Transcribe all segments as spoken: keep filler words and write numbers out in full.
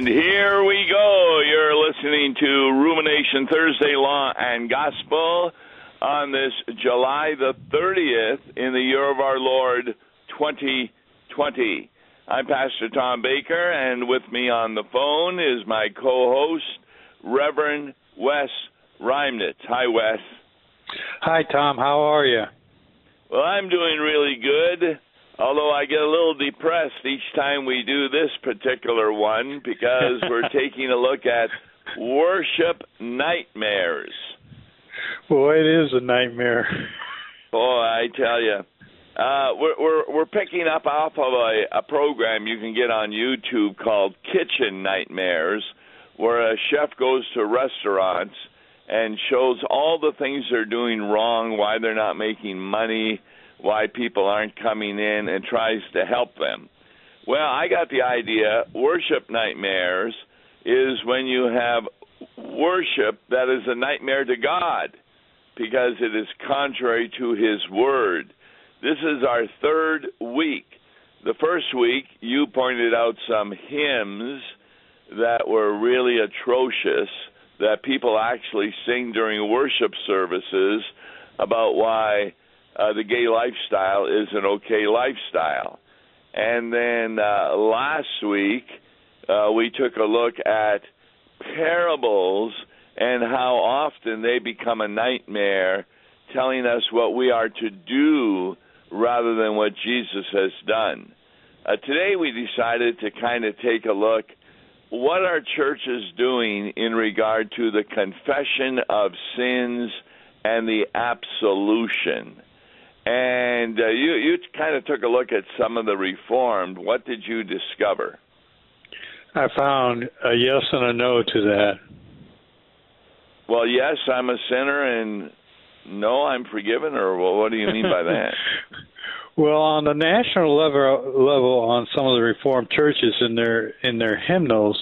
And here we go. You're listening to Rumination Thursday Law and Gospel on this July the thirtieth in the year of our Lord twenty twenty. I'm Pastor Tom Baker, and with me on the phone is my co-host, Reverend Wes Reimnitz. Hi, Wes. Hi, Tom. How are you? Well, I'm doing really good, although I get a little depressed each time we do this particular one because we're taking a look at worship nightmares. Boy, it is a nightmare. Boy, I tell you. Uh, we're, we're, we're picking up off of a, a program you can get on YouTube called Kitchen Nightmares, where a chef goes to restaurants and shows all the things they're doing wrong, why they're not making money, why people aren't coming in, and tries to help them. Well, I got the idea, worship nightmares is when you have worship that is a nightmare to God because it is contrary to His Word. This is our third week. The first week, you pointed out some hymns that were really atrocious that people actually sing during worship services about why uh, the gay lifestyle is an okay lifestyle. And then uh, last week, uh, we took a look at parables and how often they become a nightmare, telling us what we are to do rather than what Jesus has done. Uh, today we decided to kind of take a look what our church is doing in regard to the confession of sins and the absolution. And uh, you, you kind of took a look at some of the Reformed. What did you discover? I found a yes and a no to that. Well, yes, I'm a sinner, and no, I'm forgiven, or well, what do you mean by that? Well, on the national level, level, on some of the Reformed churches in their in their hymnals,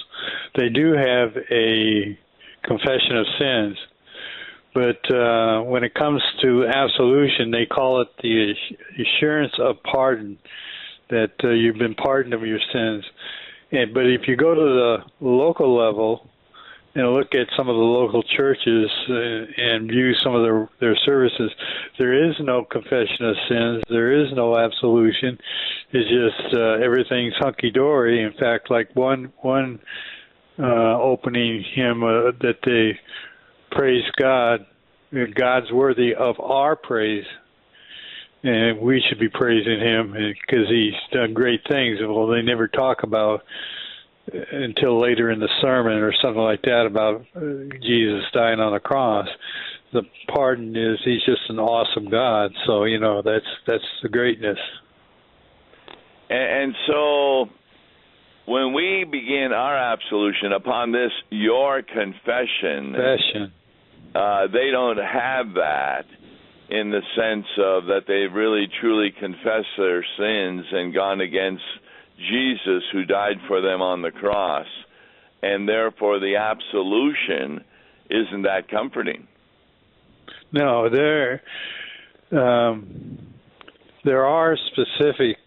they do have a confession of sins. But uh, when it comes to absolution, they call it the assurance of pardon, that uh, you've been pardoned of your sins. And, but if you go to the local level and look at some of the local churches uh, and view some of their, their services, there is no confession of sins. There is no absolution. It's just uh, everything's hunky-dory. In fact, like one one uh, opening hymn uh, that they praise God, God's worthy of our praise, and we should be praising Him because He's done great things. Well, they never talk about until later in the sermon or something like that about Jesus dying on the cross. The pardon is He's just an awesome God. So, you know, that's that's the greatness. And, and so when we begin our absolution upon this, your confession, confession. Uh, they don't have that in the sense of that they've really truly confessed their sins and gone against Jesus, who died for them on the cross, and therefore the absolution isn't that comforting. No, there um, there are specific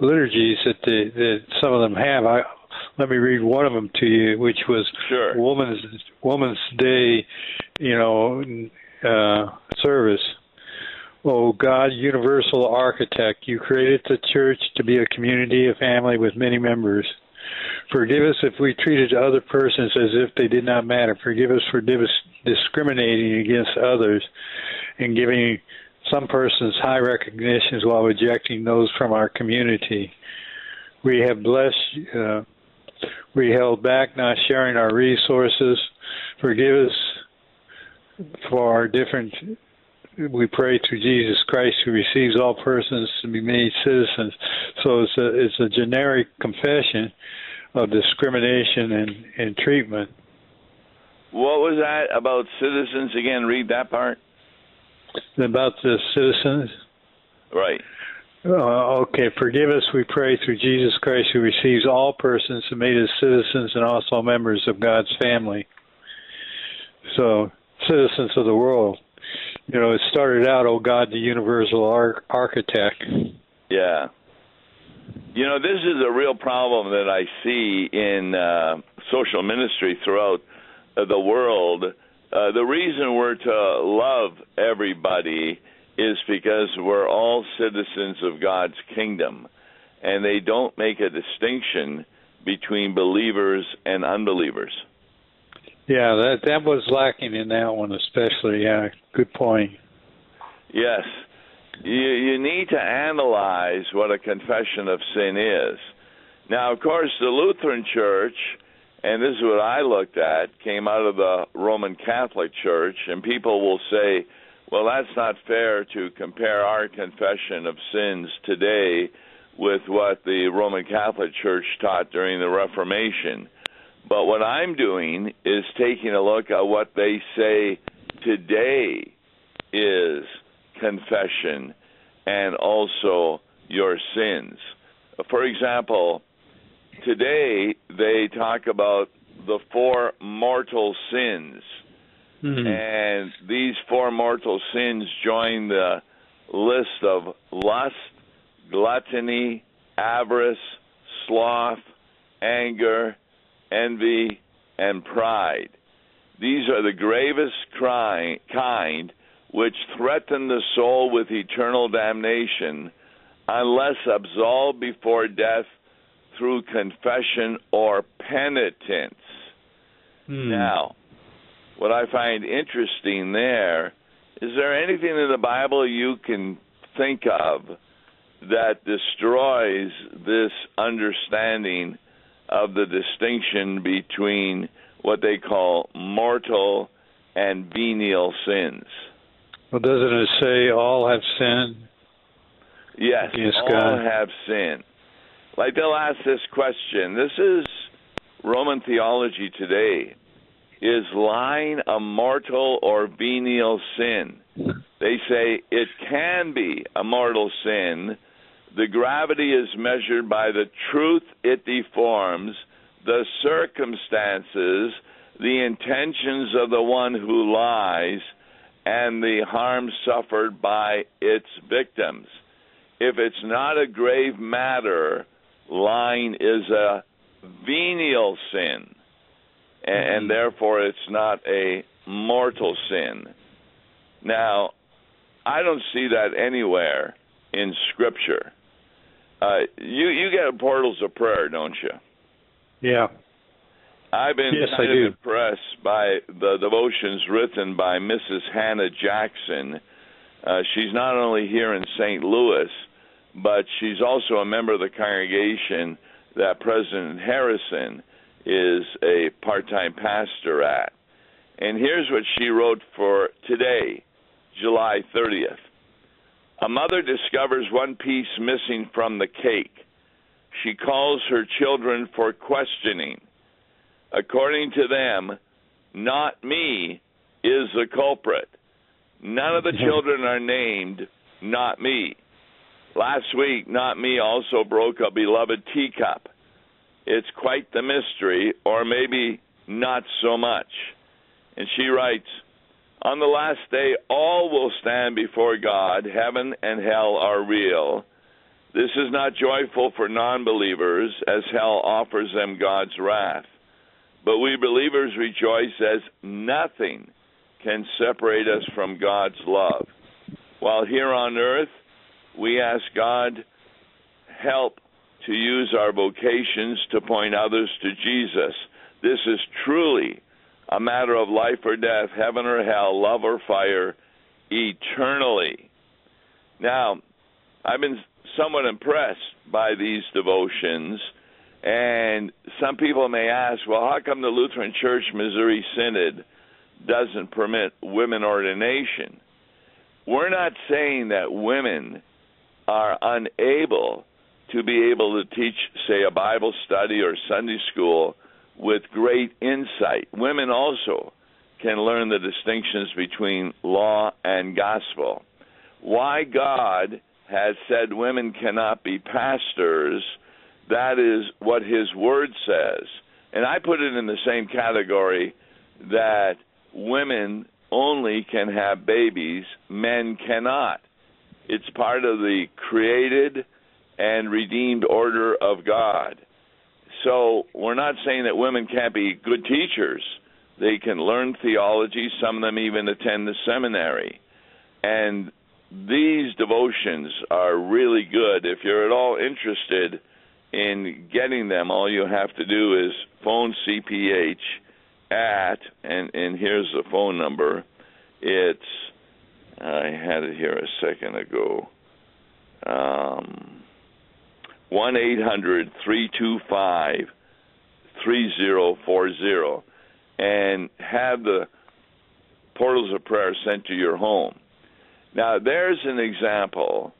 liturgies that, the, that some of them have. I, let me read one of them to you, which was sure. Woman's Woman's Day, you know, uh, service. Oh, God, universal architect, you created the church to be a community, a family with many members. Forgive us if we treated other persons as if they did not matter. Forgive us for discriminating against others and giving some persons high recognitions while rejecting those from our community. We have blessed, uh, we held back not sharing our resources. Forgive us for our different... We pray through Jesus Christ, who receives all persons to be made citizens. So it's a, it's a generic confession of discrimination and, and treatment. What was that about citizens? Again, read that part. About the citizens? Right. Uh, okay, forgive us, we pray, through Jesus Christ, who receives all persons to be made as citizens and also members of God's family. So, citizens of the world. You know, it started out, oh, God, the universal ar- architect. Yeah. You know, this is a real problem that I see in uh, social ministry throughout the world. Uh, the reason we're to love everybody is because we're all citizens of God's kingdom, and they don't make a distinction between believers and unbelievers. Yeah, that that was lacking in that one especially. Yeah, good point. Yes. You, you need to analyze what a confession of sin is. Now, of course, the Lutheran Church, and this is what I looked at, came out of the Roman Catholic Church, and people will say, well, that's not fair to compare our confession of sins today with what the Roman Catholic Church taught during the Reformation. But what I'm doing is taking a look at what they say today is confession and also your sins. For example, today they talk about the four mortal sins. Mm-hmm. And these four mortal sins join the list of lust, gluttony, avarice, sloth, anger, envy, and pride. These are the gravest crime, kind which threaten the soul with eternal damnation unless absolved before death through confession or penitence. Hmm. Now, what I find interesting there, is there anything in the Bible you can think of that destroys this understanding of the distinction between what they call mortal and venial sins? Well, doesn't it say all have sinned? Yes, yes, all God. have sinned. Like, they'll ask this question. This is Roman theology today. Is lying a mortal or venial sin? They say it can be a mortal sin. The gravity is measured by the truth it deforms, the circumstances, the intentions of the one who lies, and the harm suffered by its victims. If it's not a grave matter, lying is a venial sin, and therefore it's not a mortal sin. Now, I don't see that anywhere in Scripture. Uh, you you get portals of prayer, don't you? Yeah. I've been yes, kind I of do. impressed by the devotions written by Missus Hannah Jackson. Uh, she's not only here in Saint Louis, but she's also a member of the congregation that President Harrison is a part-time pastor at. And here's what she wrote for today, July thirtieth. A mother discovers one piece missing from the cake. She calls her children for questioning. According to them, not me is the culprit. None of the children are named, not me. Last week, not me also broke a beloved teacup. It's quite the mystery, or maybe not so much. And she writes, on the last day, all will stand before God. Heaven and hell are real. This is not joyful for non-believers, as hell offers them God's wrath. But we believers rejoice as nothing can separate us from God's love. While here on earth, we ask God help to use our vocations to point others to Jesus. This is truly a matter of life or death, heaven or hell, love or fire, eternally. Now, I've been somewhat impressed by these devotions. And some people may ask, well, how come the Lutheran Church Missouri Synod doesn't permit women ordination? We're not saying that women are unable to be able to teach, say, a Bible study or Sunday school with great insight. Women also can learn the distinctions between law and gospel. Why God has said women cannot be pastors, that is what his word says. And I put it in the same category that women only can have babies, men cannot. It's part of the created and redeemed order of God. So we're not saying that women can't be good teachers. They can learn theology. Some of them even attend the seminary. And these devotions are really good. If you're at all interested in getting them, all you have to do is phone C P H at, and, and here's the phone number. It's, I had it here a second ago, um, one eight hundred, three two five, three zero four zero, and have the Portals of Prayer sent to your home. Now, there's an example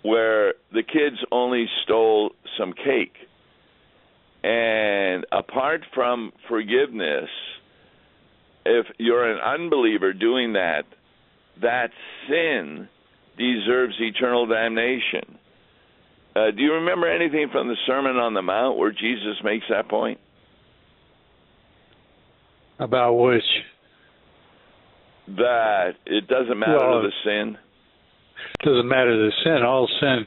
where the kids only stole some cake. And apart from forgiveness, if you're an unbeliever doing that, that sin deserves eternal damnation. Uh, do you remember anything from the Sermon on the Mount where Jesus makes that point? About which? That it doesn't matter well, the sin. It doesn't matter the sin. All sin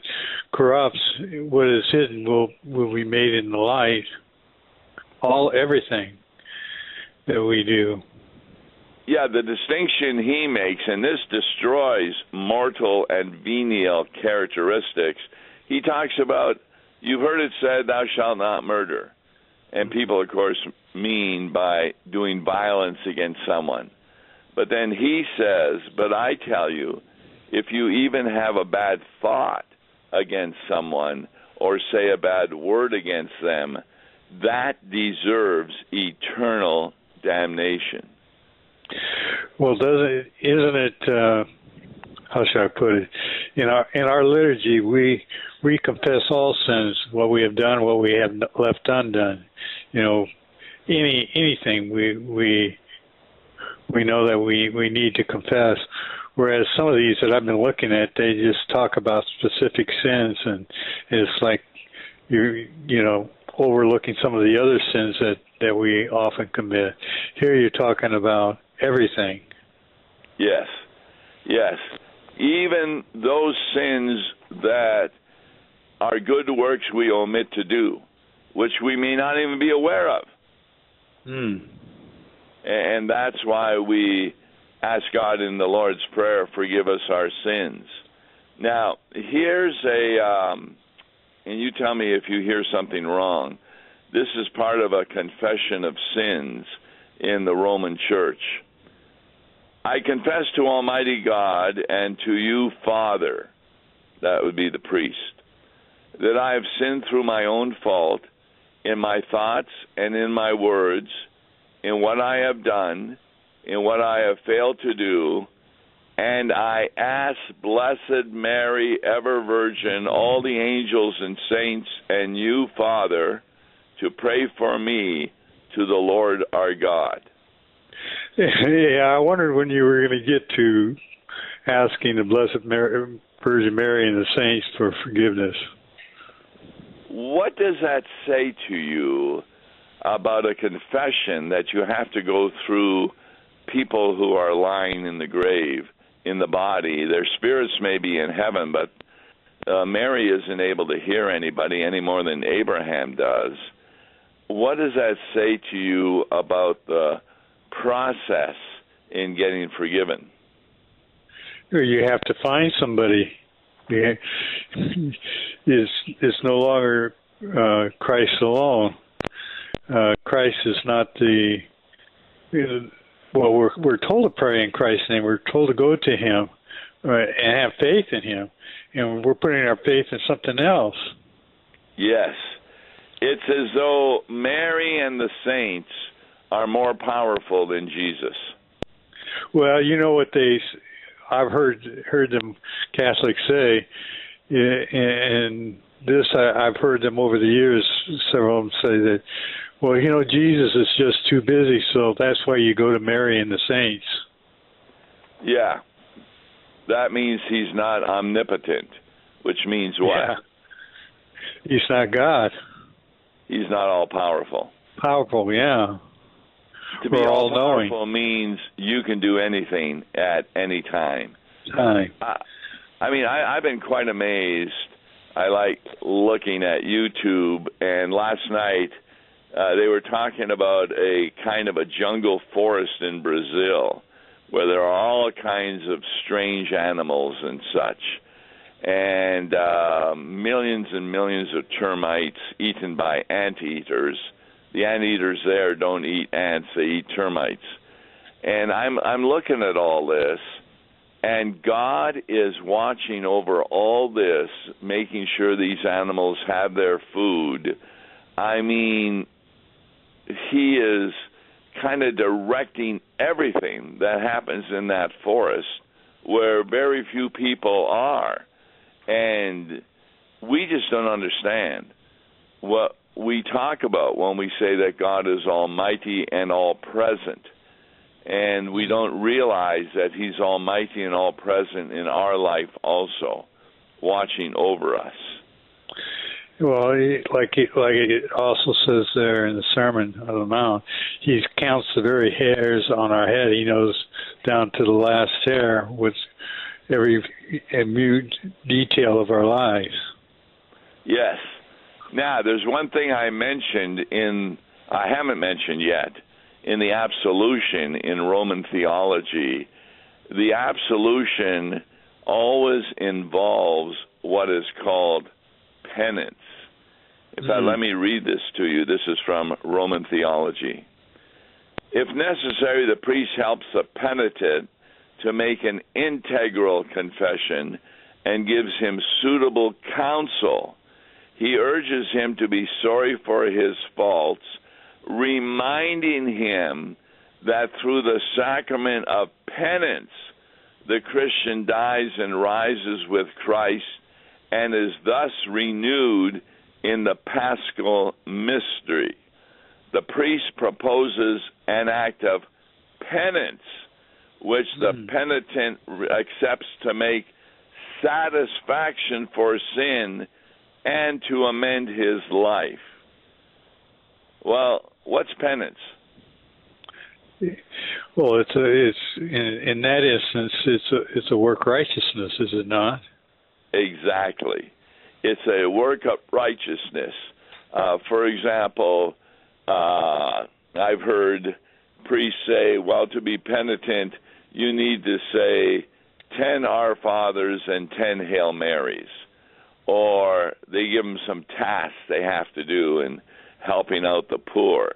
corrupts. What is hidden will, will be made in the light. All, everything that we do. Yeah, the distinction he makes, and this destroys mortal and venial characteristics. He talks about, you've heard it said, thou shalt not murder. And people, of course, mean by doing violence against someone. But then he says, but I tell you, if you even have a bad thought against someone or say a bad word against them, that deserves eternal damnation. Well, doesn't it, isn't it, uh, how should I put it? In our, in our liturgy, we, we confess all sins, what we have done, what we have left undone. You know, any anything we... we We know that we, we need to confess, whereas some of these that I've been looking at, they just talk about specific sins, and it's like you're, you know, overlooking some of the other sins that, that we often commit. Here you're talking about everything. Yes, yes. Even those sins that are good works we omit to do, which we may not even be aware of. Hmm. And that's why we ask God in the Lord's Prayer, forgive us our sins. Now, here's a, um, and you tell me if you hear something wrong. This is part of a confession of sins in the Roman Church. I confess to Almighty God and to you, Father, that would be the priest, that I have sinned through my own fault in my thoughts and in my words, in what I have done, in what I have failed to do, and I ask Blessed Mary, ever Virgin, all the angels and saints, and you, Father, to pray for me to the Lord our God. Yeah, I wondered when you were going to get to asking the Blessed Mary, Virgin Mary and the saints for forgiveness. What does that say to you about a confession that you have to go through people who are lying in the grave, in the body? Their spirits may be in heaven, but uh, Mary isn't able to hear anybody any more than Abraham does. What does that say to you about the process in getting forgiven? You have to find somebody. It's, it's no longer uh, Christ alone. Uh, Christ is not the, well, we're, we're told to pray in Christ's name. We're told to go to him uh, and have faith in him. And we're putting our faith in something else. Yes. It's as though Mary and the saints are more powerful than Jesus. Well, you know what they, I've heard, heard them Catholics say, and this I, I've heard them over the years, several of them say that, well, you know, Jesus is just too busy, so that's why you go to Mary and the saints. Yeah. That means he's not omnipotent, which means what? Yeah. He's not God. He's not all-powerful. Powerful, yeah. To be all-powerful means you can do anything at any time. Time. I, I mean, I, I've been quite amazed. I like looking at YouTube, and last night uh, they were talking about a kind of a jungle forest in Brazil where there are all kinds of strange animals and such, and uh, millions and millions of termites eaten by anteaters. The anteaters there don't eat ants, they eat termites. And I'm I'm looking at all this, and God is watching over all this, making sure these animals have their food. I mean, he is kind of directing everything that happens in that forest where very few people are. And we just don't understand what we talk about when we say that God is almighty and all-present. And we don't realize that he's almighty and all-present in our life also, watching over us. Well, like like it also says there in the Sermon on the Mount, he counts the very hairs on our head. He knows down to the last hair what's every minute detail of our lives. Yes. Now, there's one thing I mentioned in, I haven't mentioned yet, in the absolution in Roman theology. The absolution always involves what is called penance. In fact, mm-hmm. let me read this to you. This is from Roman theology. If necessary, the priest helps the penitent to make an integral confession and gives him suitable counsel. He urges him to be sorry for his faults, reminding him that through the sacrament of penance, the Christian dies and rises with Christ and is thus renewed in the paschal mystery. The priest proposes an act of penance, which the mm. penitent accepts to make satisfaction for sin and to amend his life. Well, what's penance? Well, it's a, it's in, in that instance, it's a, it's a work righteousness, is it not? Exactly. It's a work of righteousness. Uh, for example, uh, I've heard priests say, well, to be penitent, you need to say ten Our Fathers and ten Hail Marys. Or they give them some tasks they have to do in helping out the poor.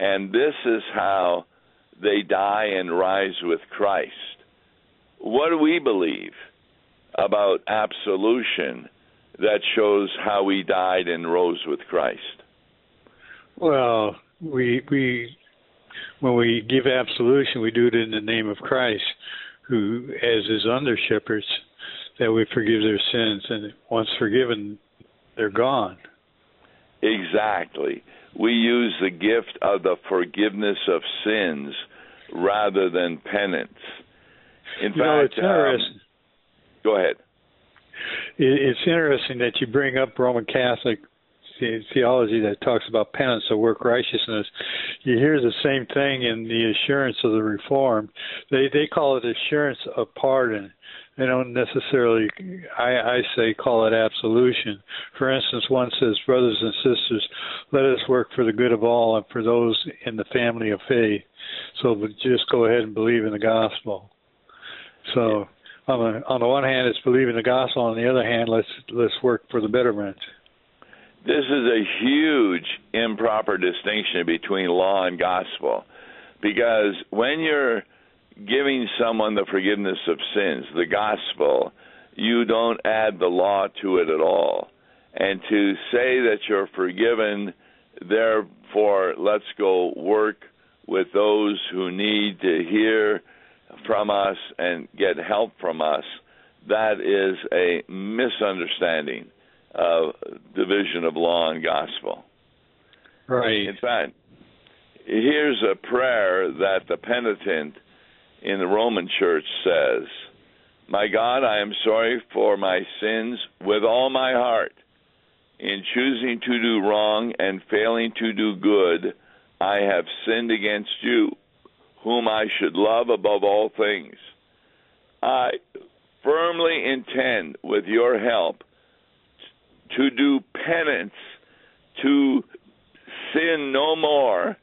And this is how they die and rise with Christ. What do we believe about absolution that shows how we died and rose with Christ? Well, we we when we give absolution, we do it in the name of Christ, who, as his under-shepherds, that we forgive their sins, and once forgiven, they're gone. Exactly. We use the gift of the forgiveness of sins rather than penance. In you fact, know, it's interesting. Um, go ahead. It's interesting that you bring up Roman Catholic theology that talks about penance or work righteousness. You hear the same thing in the assurance of the Reformed. They they call it assurance of pardon. They don't necessarily, I, I say, call it absolution. For instance, one says, brothers and sisters, let us work for the good of all and for those in the family of faith. So just go ahead and believe in the gospel. So on the, on the one hand, it's believe in the gospel. On the other hand, let's let's work for the betterment. This is a huge improper distinction between law and gospel, because when you're giving someone the forgiveness of sins, the gospel, you don't add the law to it at all. And to say that you're forgiven, therefore let's go work with those who need to hear from us and get help from us, that is a misunderstanding of division of law and gospel. Right. In fact, here's a prayer that the penitent in the Roman Church says, "My God, I am sorry for my sins with all my heart. In choosing to do wrong and failing to do good, I have sinned against you, whom I should love above all things. I firmly intend, with your help, to do penance, to sin no more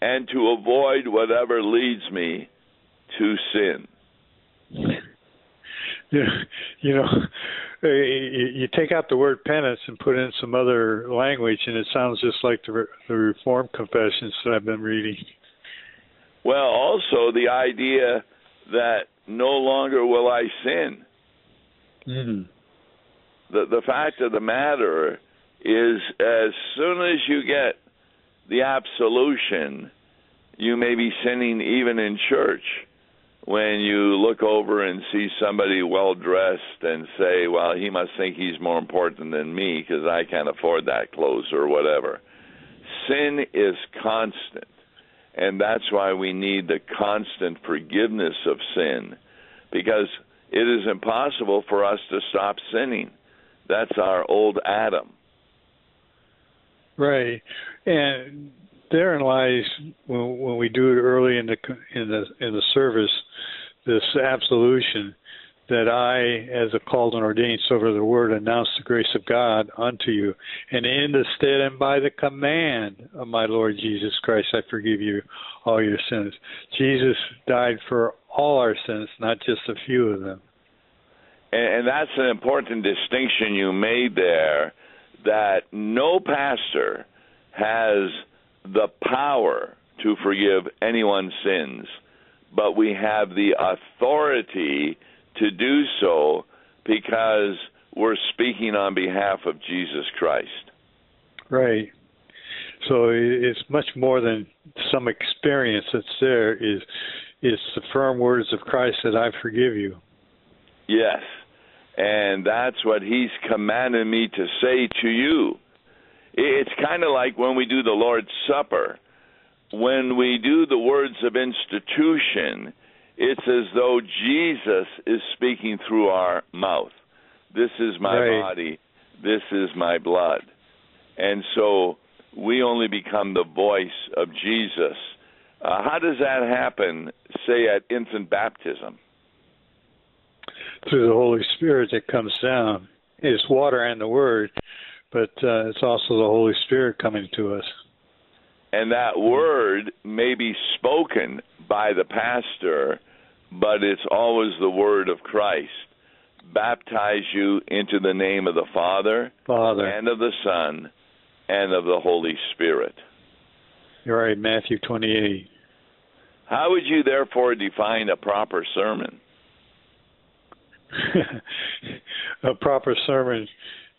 and to avoid whatever leads me to sin. You know, you take out the word penance and put in some other language, and it sounds just like the, the Reformed confessions that I've been reading. Well, also the idea that no longer will I sin. Mm-hmm. The, the fact of the matter is, as soon as you get the absolution, you may be sinning even in church. When you look over and see somebody well-dressed and say, well, he must think he's more important than me because I can't afford that clothes or whatever. Sin is constant, and that's why we need the constant forgiveness of sin, because it is impossible for us to stop sinning. That's our old Adam. Right, and therein lies, when, when we do it early in the in the in the service, this absolution that I, as a called and ordained servant of the word, announce the grace of God unto you, and in the stead and by the command of my Lord Jesus Christ, I forgive you all your sins. Jesus died for all our sins, not just a few of them. And, and that's an important distinction you made there, that no pastor has the power to forgive anyone's sins, but we have the authority to do so because we're speaking on behalf of Jesus Christ. Right. So it's much more than some experience that's there. Is it's the firm words of Christ that I forgive you. Yes, and that's what he's commanded me to say to you. It's kind of like when we do the Lord's Supper. When we do the words of institution, it's as though Jesus is speaking through our mouth. This is my right. body. This is my blood. And so we only become the voice of Jesus. Uh, how does that happen, say, at infant baptism? Through the Holy Spirit that comes down. It's water and the Word, but uh, it's also the Holy Spirit coming to us. And that word may be spoken by the pastor, but it's always the word of Christ. Baptize you into the name of the Father, Father. and of the Son, and of the Holy Spirit. You're right, Matthew twenty-eight. How would you therefore define a proper sermon? A proper sermon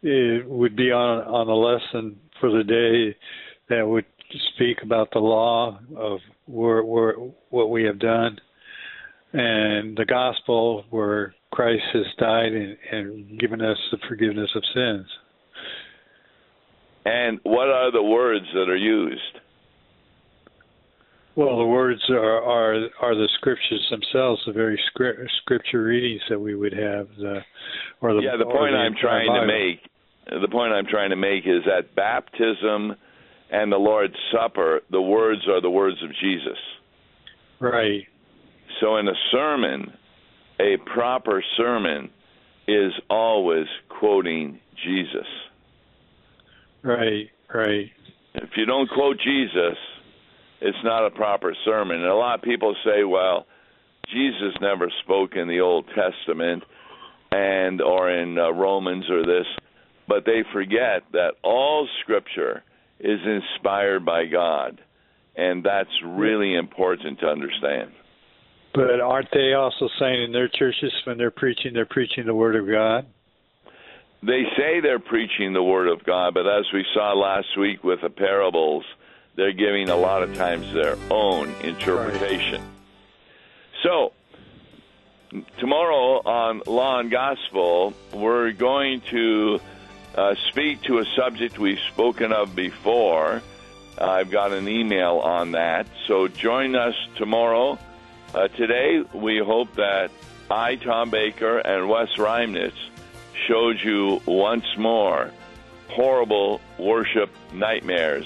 it would be on, on a lesson for the day that would speak about the law of where, where, what we have done, and the gospel where Christ has died and, and given us the forgiveness of sins. And what are the words that are used? Well, the words are, are, are the scriptures themselves, the very script, scripture readings that we would have. The, or the, yeah, the point I'm trying to make, the point I'm trying to make is that baptism and the Lord's Supper, the words are the words of Jesus. Right. So in a sermon, a proper sermon is always quoting Jesus. Right, right. If you don't quote Jesus, it's not a proper sermon. And a lot of people say, well, Jesus never spoke in the Old Testament and or in uh, Romans or this, but they forget that all Scripture is inspired by God, and that's really important to understand. But aren't they also saying in their churches when they're preaching, they're preaching the Word of God? They say they're preaching the Word of God, but as we saw last week with the parables, they're giving a lot of times their own interpretation. Right. So, tomorrow on Law and Gospel, we're going to Uh, speak to a subject we've spoken of before. Uh, I've got an email on that. So join us tomorrow. Uh, today, we hope that I, Tom Baker, and Wes Reimnitz showed you once more horrible worship nightmares.